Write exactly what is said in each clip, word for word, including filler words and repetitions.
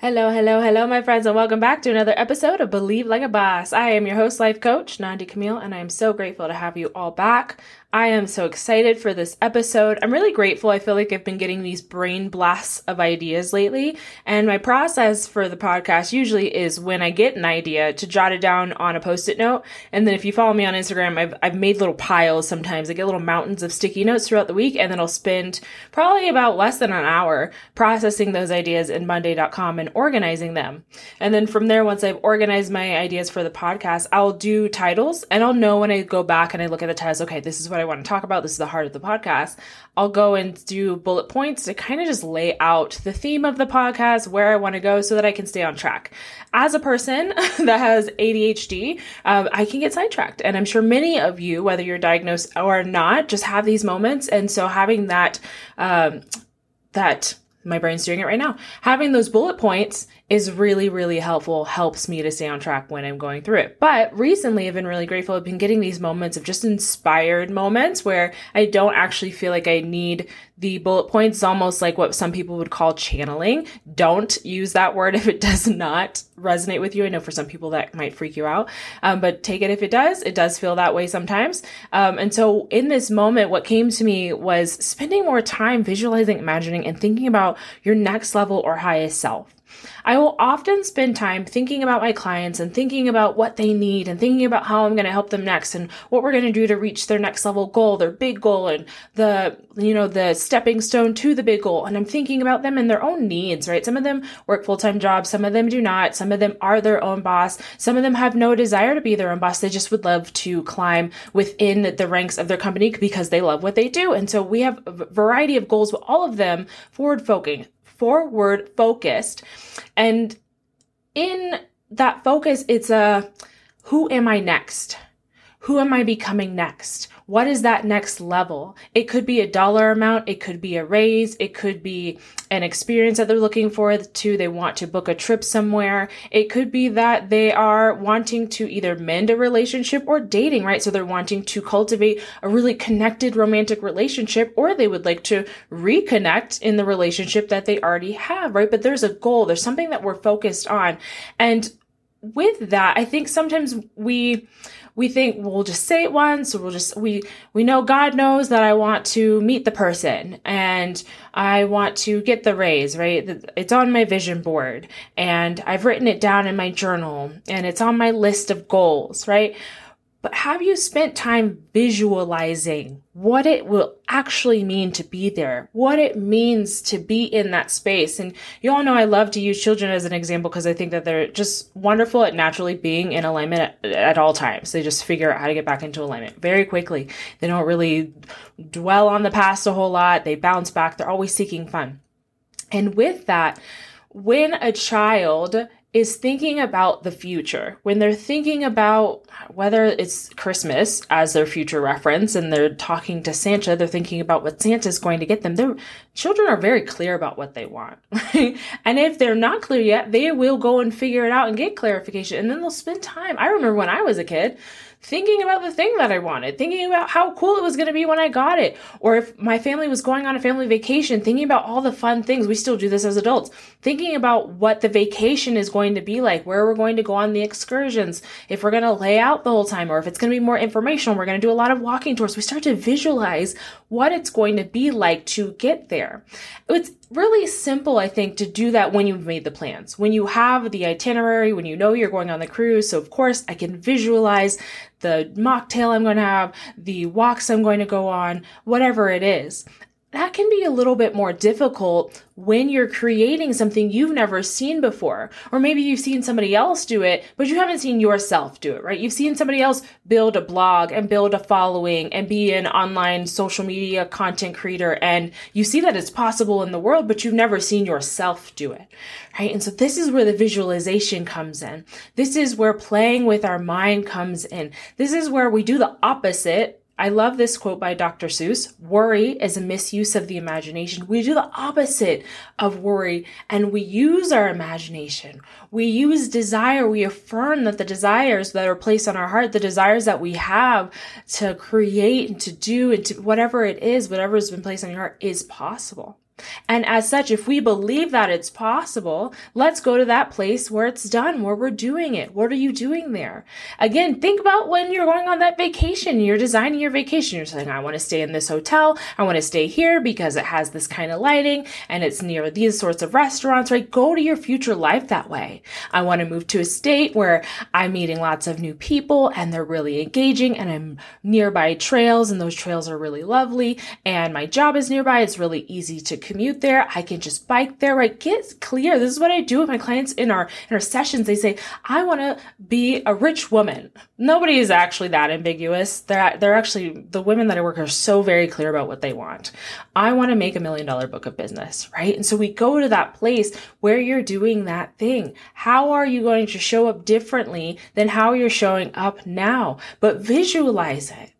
Hello, hello, hello, my friends, and welcome back to another episode of Believe Like a Boss. I am your host, life coach, Nandi Camille, and I am so grateful to have you all back. I am so excited for this episode. I'm really grateful. I feel like I've been getting these brain blasts of ideas lately, and my process for the podcast usually is when I get an idea to jot it down on a Post-it note, and then if you follow me on Instagram, I've I've made little piles sometimes. I get little mountains of sticky notes throughout the week, and then I'll spend probably about less than an hour processing those ideas in Monday dot com and organizing them. And then from there, once I've organized my ideas for the podcast, I'll do titles, and I'll know when I go back and I look at the titles, okay, this is what I I want to talk about. This is the heart of the podcast. I'll go and do bullet points to kind of just lay out the theme of the podcast, where I want to go so that I can stay on track. As a person that has A D H D, um, I can get sidetracked. And I'm sure many of you, whether you're diagnosed or not, just have these moments. And so having that, um, that my brain's doing it right now, having those bullet points is really, really helpful, helps me to stay on track when I'm going through it. But recently, I've been really grateful. I've been getting these moments of just inspired moments where I don't actually feel like I need the bullet points. It's almost like what some people would call channeling. Don't use that word if it does not resonate with you. I know for some people that might freak you out, um, but take it if it does. It does feel that way sometimes. Um, and so in this moment, what came to me was spending more time visualizing, imagining, and thinking about your next level or highest self. I will often spend time thinking about my clients and thinking about what they need and thinking about how I'm going to help them next and what we're going to do to reach their next level goal, their big goal, and the, you know, the stepping stone to the big goal. And I'm thinking about them and their own needs, right? Some of them work full-time jobs. Some of them do not. Some of them are their own boss. Some of them have no desire to be their own boss. They just would love to climb within the ranks of their company because they love what they do. And so we have a variety of goals, but all of them forward-focused. forward focused. And in that focus, it's a, who am I next? Who am I becoming next? What is that next level? It could be a dollar amount. It could be a raise. It could be an experience that they're looking forward to. They want to book a trip somewhere. It could be that they are wanting to either mend a relationship or dating, right? So they're wanting to cultivate a really connected romantic relationship, or they would like to reconnect in the relationship that they already have, right? But there's a goal. There's something that we're focused on. And with that, I think sometimes we... We think we'll just say it once, or we'll just, we, we know God knows that I want to meet the person and I want to get the raise, right? It's on my vision board and I've written it down in my journal and it's on my list of goals, right? But have you spent time visualizing what it will actually mean to be there, what it means to be in that space? And you all know I love to use children as an example because I think that they're just wonderful at naturally being in alignment at, at all times. They just figure out how to get back into alignment very quickly. They don't really dwell on the past a whole lot. They bounce back. They're always seeking fun. And with that, when a child is thinking about the future, when they're thinking about whether it's Christmas as their future reference and they're talking to Santa, they're thinking about what Santa's going to get them. Their children are very clear about what they want. Right? And if they're not clear yet, they will go and figure it out and get clarification. And then they'll spend time. I remember when I was a kid, thinking about the thing that I wanted, thinking about how cool it was going to be when I got it. Or if my family was going on a family vacation, thinking about all the fun things. We still do this as adults, thinking about what the vacation is going to be like, where we're going to go on the excursions, if we're going to lay out the whole time, or if it's going to be more informational, we're going to do a lot of walking tours. We start to visualize what it's going to be like to get there. It's really simple, I think, to do that when you've made the plans, when you have the itinerary, when you know you're going on the cruise. So of course I can visualize the mocktail I'm going to have, the walks I'm going to go on, whatever it is. that can be a little bit more difficult when you're creating something you've never seen before. Or maybe you've seen somebody else do it, but you haven't seen yourself do it, right? You've seen somebody else build a blog and build a following and be an online social media content creator. And you see that it's possible in the world, but you've never seen yourself do it, right? And so this is where the visualization comes in. This is where playing with our mind comes in. This is where we do the opposite. I love this quote by Doctor Seuss. Worry is a misuse of the imagination. We do the opposite of worry and we use our imagination. We use desire. We affirm that the desires that are placed on our heart, the desires that we have to create and to do and to whatever it is, whatever has been placed on your heart is possible. And as such, if we believe that it's possible, let's go to that place where it's done, where we're doing it. What are you doing there? Again, think about when you're going on that vacation, you're designing your vacation. You're saying, I want to stay in this hotel. I want to stay here because it has this kind of lighting and it's near these sorts of restaurants, right? Go to your future life that way. I want to move to a state where I'm meeting lots of new people and they're really engaging and I'm nearby trails and those trails are really lovely and my job is nearby. It's really easy to commute there. I can just bike there, right? Get clear. This is what I do with my clients in our, in our sessions. They say, I want to be a rich woman. Nobody is actually that ambiguous. They're, they're actually, the women that I work with are so very clear about what they want. I want to make a million dollar book of business, right? And so we go to that place where you're doing that thing. How are you going to show up differently than how you're showing up now? But visualize it.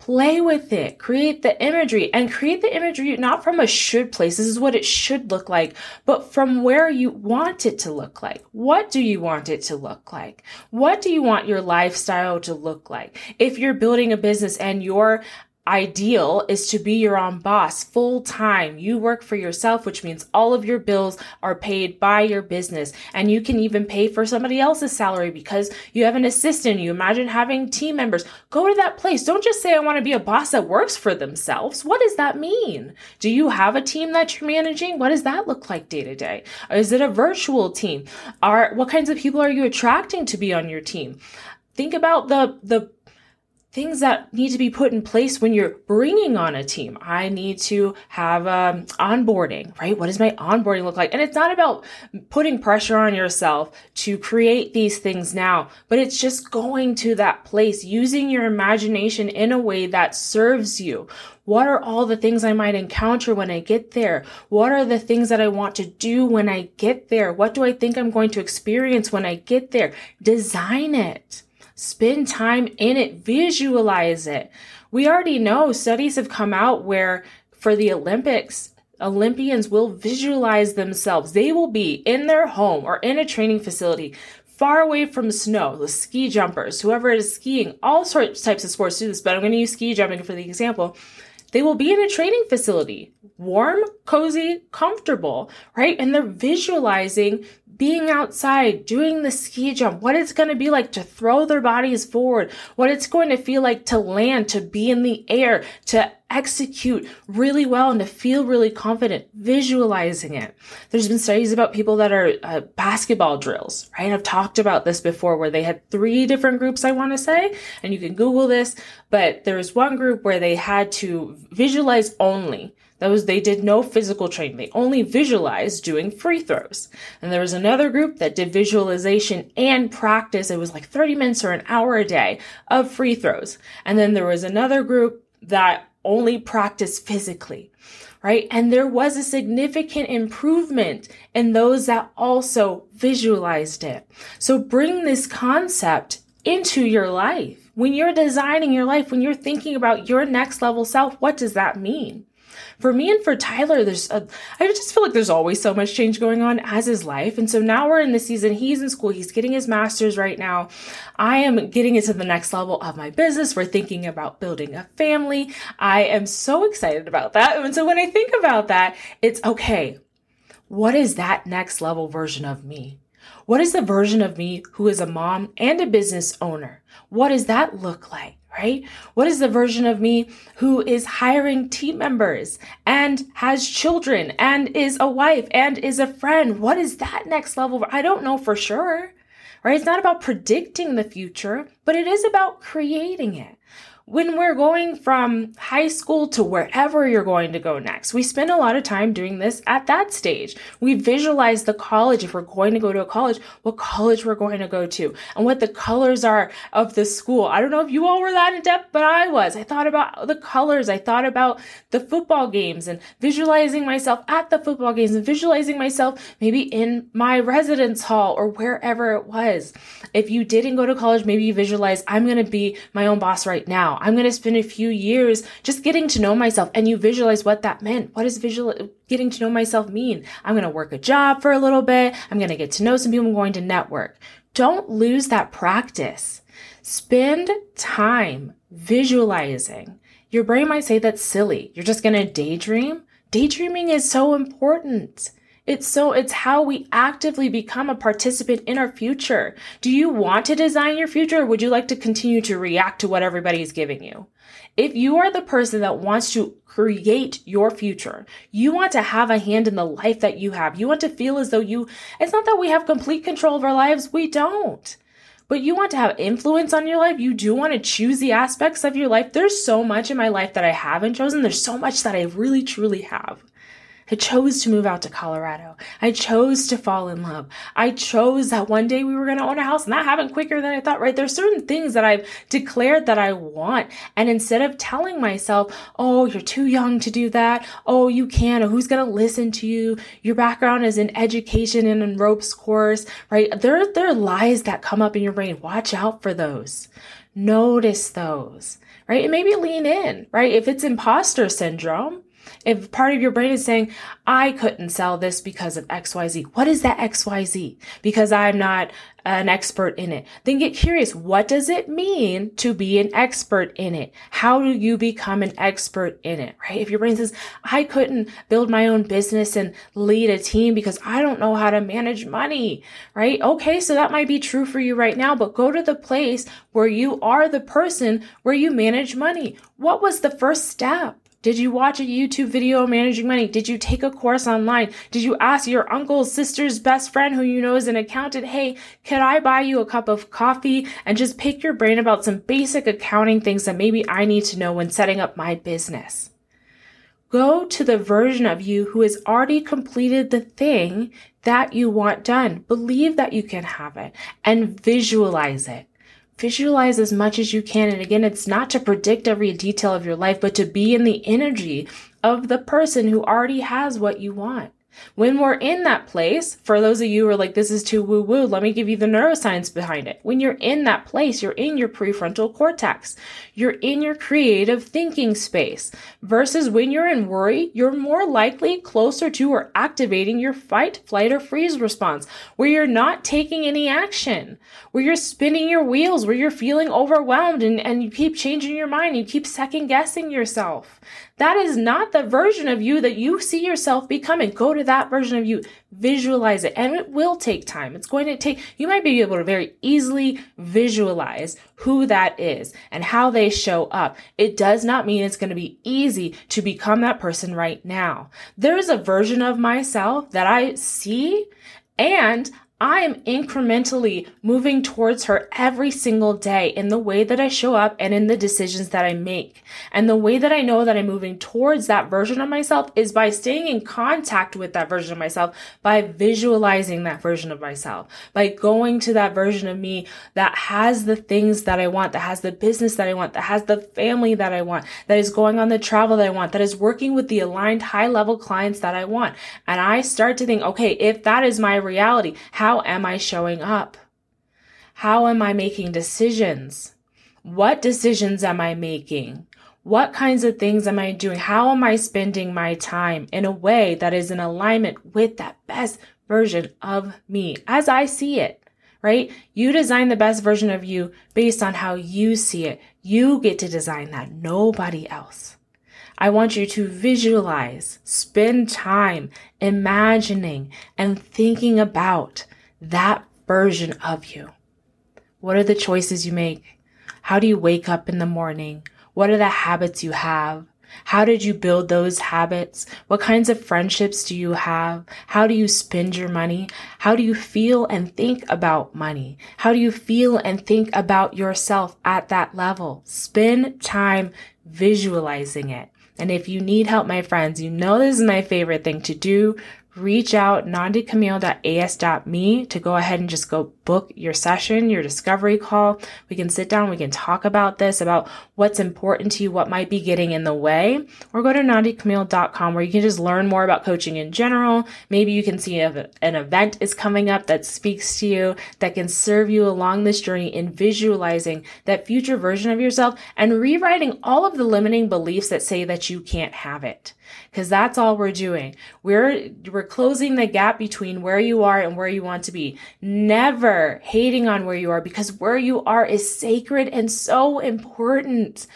Play with it, create the imagery, and create the imagery not from a should place, this is what it should look like, but from where you want it to look like. What do you want it to look like? What do you want your lifestyle to look like? If you're building a business and your ideal is to be your own boss full time, you work for yourself, which means all of your bills are paid by your business, and you can even pay for somebody else's salary because you have an assistant. You imagine having team members. Go to that place. Don't just say, I want to be a boss that works for themselves. What does that mean? Do you have a team that you're managing? What does that look like day to day? Is it a virtual team? Are what kinds of people are you attracting to be on your team? Think about the the things that need to be put in place when you're bringing on a team. I need to have um, onboarding, right? What does my onboarding look like? And it's not about putting pressure on yourself to create these things now, but it's just going to that place, using your imagination in a way that serves you. What are all the things I might encounter when I get there? What are the things that I want to do when I get there? What do I think I'm going to experience when I get there? Design it. Spend time in it, visualize it. We already know studies have come out where for the Olympics, Olympians will visualize themselves. They will be in their home or in a training facility far away from snow, the ski jumpers, whoever is skiing, all sorts types of sports do this, but I'm going to use ski jumping for the example. They will be in a training facility, warm, cozy, comfortable, right? And they're visualizing being outside, doing the ski jump, what it's going to be like to throw their bodies forward, what it's going to feel like to land, to be in the air, to execute really well and to feel really confident, visualizing it. There's been studies about people that are uh, basketball drills, right? I've talked about this before where they had three different groups, I want to say, and you can Google this, but there was one group where they had to visualize only. That was, they did no physical training. They only visualized doing free throws. And there was another group that did visualization and practice. It was like thirty minutes or an hour a day of free throws. And then there was another group that only practice physically, right? And there was a significant improvement in those that also visualized it. So bring this concept into your life. When you're designing your life, when you're thinking about your next level self, what does that mean? For me and for Tyler, there's a, I just feel like there's always so much change going on as is life. And so now we're in the season. He's in school. He's getting his master's right now. I am getting into the next level of my business. We're thinking about building a family. I am so excited about that. And so when I think about that, it's okay. What is that next level version of me? What is the version of me who is a mom and a business owner? What does that look like? Right? What is the version of me who is hiring team members and has children and is a wife and is a friend? What is that next level? I don't know for sure, right? It's not about predicting the future, but it is about creating it. when we're going from high school to wherever you're going to go next. We spend a lot of time doing this at that stage. We visualize the college, if we're going to go to a college, what college we're going to go to and what the colors are of the school. I don't know if you all were that in depth, but I was. I thought about the colors. I thought about the football games and visualizing myself at the football games and visualizing myself maybe in my residence hall or wherever it was. If you didn't go to college, maybe you visualize, I'm going to be my own boss right now. I'm going to spend a few years just getting to know myself, and you visualize what that meant. What does visual getting to know myself mean? I'm going to work a job for a little bit. I'm going to get to know some people. I'm going to network. Don't lose that practice. Spend time visualizing. Your brain might say that's silly. You're just going to daydream. Daydreaming is so important. It's so, it's how we actively become a participant in our future. Do you want to design your future, or would you like to continue to react to what everybody is giving you? If you are the person that wants to create your future, you want to have a hand in the life that you have. You want to feel as though you, it's not that we have complete control of our lives. We don't. But you want to have influence on your life. You do want to choose the aspects of your life. There's so much in my life that I haven't chosen. There's so much that I really, truly have. I chose to move out to Colorado. I chose to fall in love. I chose that one day we were going to own a house, and that happened quicker than I thought, right? There's certain things that I've declared that I want. And instead of telling myself, oh, you're too young to do that. Oh, you can't. Who's going to listen to you? Your background is in education and in ropes course, right? There, there are lies that come up in your brain. Watch out for those. Notice those, right? And maybe lean in, right? If it's imposter syndrome, if part of your brain is saying, I couldn't sell this because of X Y Z, what is that X Y Z? Because I'm not an expert in it. Then get curious. What does it mean to be an expert in it? How do you become an expert in it, right? If your brain says, I couldn't build my own business and lead a team because I don't know how to manage money, right? Okay, so that might be true for you right now, but go to the place where you are the person where you manage money. What was the first step? Did you watch a YouTube video on managing money? Did you take a course online? Did you ask your uncle's sister's best friend who you know is an accountant, hey, could I buy you a cup of coffee? And just pick your brain about some basic accounting things that maybe I need to know when setting up my business. Go to the version of you who has already completed the thing that you want done. Believe that you can have it and visualize it. Visualize as much as you can. And again, it's not to predict every detail of your life, but to be in the energy of the person who already has what you want. When we're in that place, for those of you who are like, this is too woo-woo, let me give you the neuroscience behind it. When you're in that place, you're in your prefrontal cortex. You're in your creative thinking space. Versus when you're in worry, you're more likely closer to or activating your fight, flight, or freeze response, where you're not taking any action, where you're spinning your wheels, where you're feeling overwhelmed and, and you keep changing your mind, you keep second-guessing yourself. That is not the version of you that you see yourself becoming. Go to that version of you, visualize it, and it will take time. It's going to take, you might be able to very easily visualize who that is and how they show up. It does not mean it's going to be easy to become that person right now. There is a version of myself that I see, and I am incrementally moving towards her every single day in the way that I show up and in the decisions that I make. And the way that I know that I'm moving towards that version of myself is by staying in contact with that version of myself, by visualizing that version of myself, by going to that version of me that has the things that I want, that has the business that I want, that has the family that I want, that is going on the travel that I want, that is working with the aligned high-level clients that I want. And I start to think, okay, if that is my reality, how How am I showing up? How am I making decisions? What decisions am I making? What kinds of things am I doing? How am I spending my time in a way that is in alignment with that best version of me as I see it, right? You design the best version of you based on how you see it. You get to design that, nobody else. I want you to visualize, spend time imagining and thinking about that version of you. What are the choices you make? How do you wake up in the morning? What are the habits you have? How did you build those habits? What kinds of friendships do you have? How do you spend your money? How do you feel and think about money? How do you feel and think about yourself at that level? Spend time visualizing it. And if you need help, my friends, you know this is my favorite thing to do. Reach out, nandi camille dot a s dot m e, to go ahead and just go book your session, your discovery call. We can sit down, we can talk about this, about what's important to you, what might be getting in the way, or go to nandi camille dot com where you can just learn more about coaching in general. Maybe you can see if an event is coming up that speaks to you, that can serve you along this journey in visualizing that future version of yourself and rewriting all of the limiting beliefs that say that you can't have it. Because that's all we're doing. We're we're closing the gap between where you are and where you want to be. Never hating on where you are, because where you are is sacred and so important.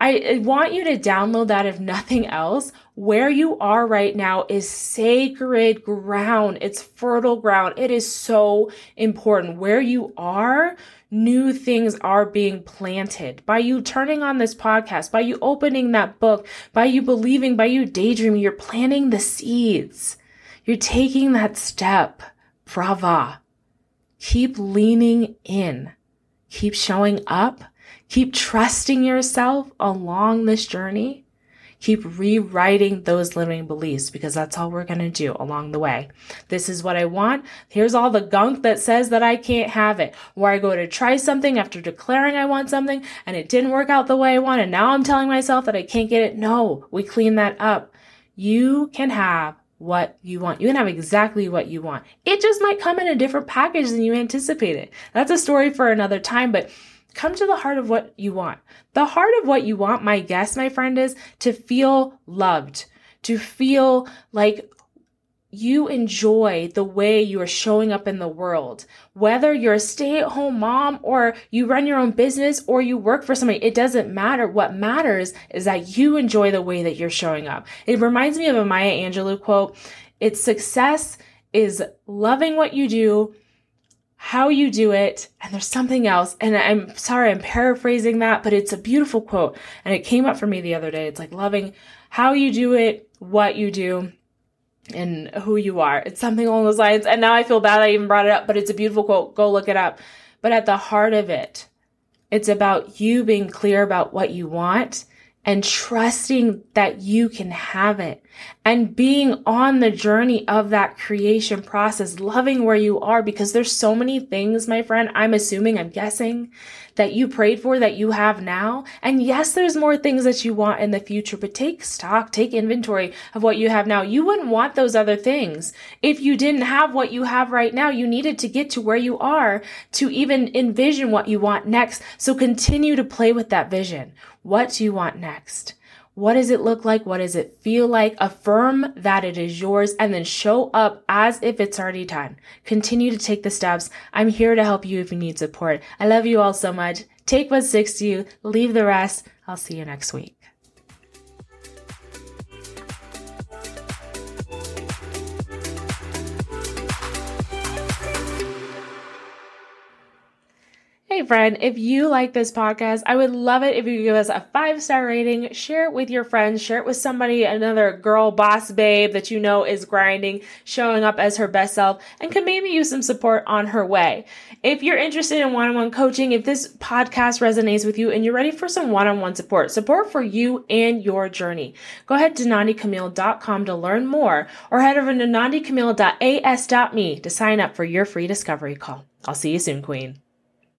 I want you to download that if nothing else. Where you are right now is sacred ground. It's fertile ground. It is so important. Where you are, new things are being planted. By you turning on this podcast, by you opening that book, by you believing, by you daydreaming, you're planting the seeds. You're taking that step. Brava. Keep leaning in. Keep showing up. Keep trusting yourself along this journey. Keep rewriting those limiting beliefs, because that's all we're going to do along the way. This is what I want. Here's all the gunk that says that I can't have it. Where I go to try something after declaring I want something and it didn't work out the way I want, and now I'm telling myself that I can't get it. No, we clean that up. You can have what you want. You can have exactly what you want. It just might come in a different package than you anticipated. That's a story for another time, but come to the heart of what you want. The heart of what you want, my guess, my friend, is to feel loved, to feel like you enjoy the way you are showing up in the world. Whether you're a stay-at-home mom or you run your own business or you work for somebody, it doesn't matter. What matters is that you enjoy the way that you're showing up. It reminds me of a Maya Angelou quote. It's success is loving what you do, how you do it, and there's something else. And I'm sorry, I'm paraphrasing that, but it's a beautiful quote. And it came up for me the other day. It's like loving how you do it, what you do, and who you are. It's something along those lines. And now I feel bad I even brought it up, but it's a beautiful quote. Go look it up. But at the heart of it, it's about you being clear about what you want and trusting that you can have it and being on the journey of that creation process, loving where you are, because there's so many things, my friend, I'm assuming, I'm guessing, that you prayed for that you have now. And yes, there's more things that you want in the future, but take stock, take inventory of what you have now. You wouldn't want those other things if you didn't have what you have right now. You needed to get to where you are to even envision what you want next. So continue to play with that vision. What do you want next? What does it look like? What does it feel like? Affirm that it is yours and then show up as if it's already done. Continue to take the steps. I'm here to help you if you need support. I love you all so much. Take what sticks to you. Leave the rest. I'll see you next week. Hey friend, if you like this podcast, I would love it if you could give us a five-star rating, share it with your friends, share it with somebody, another girl boss babe that you know is grinding, showing up as her best self, and could maybe use some support on her way. If you're interested in one-on-one coaching, if this podcast resonates with you and you're ready for some one-on-one support, support for you and your journey, go ahead to nandi camille dot com to learn more, or head over to nandi camille dot a s dot m e to sign up for your free discovery call. I'll see you soon, Queen.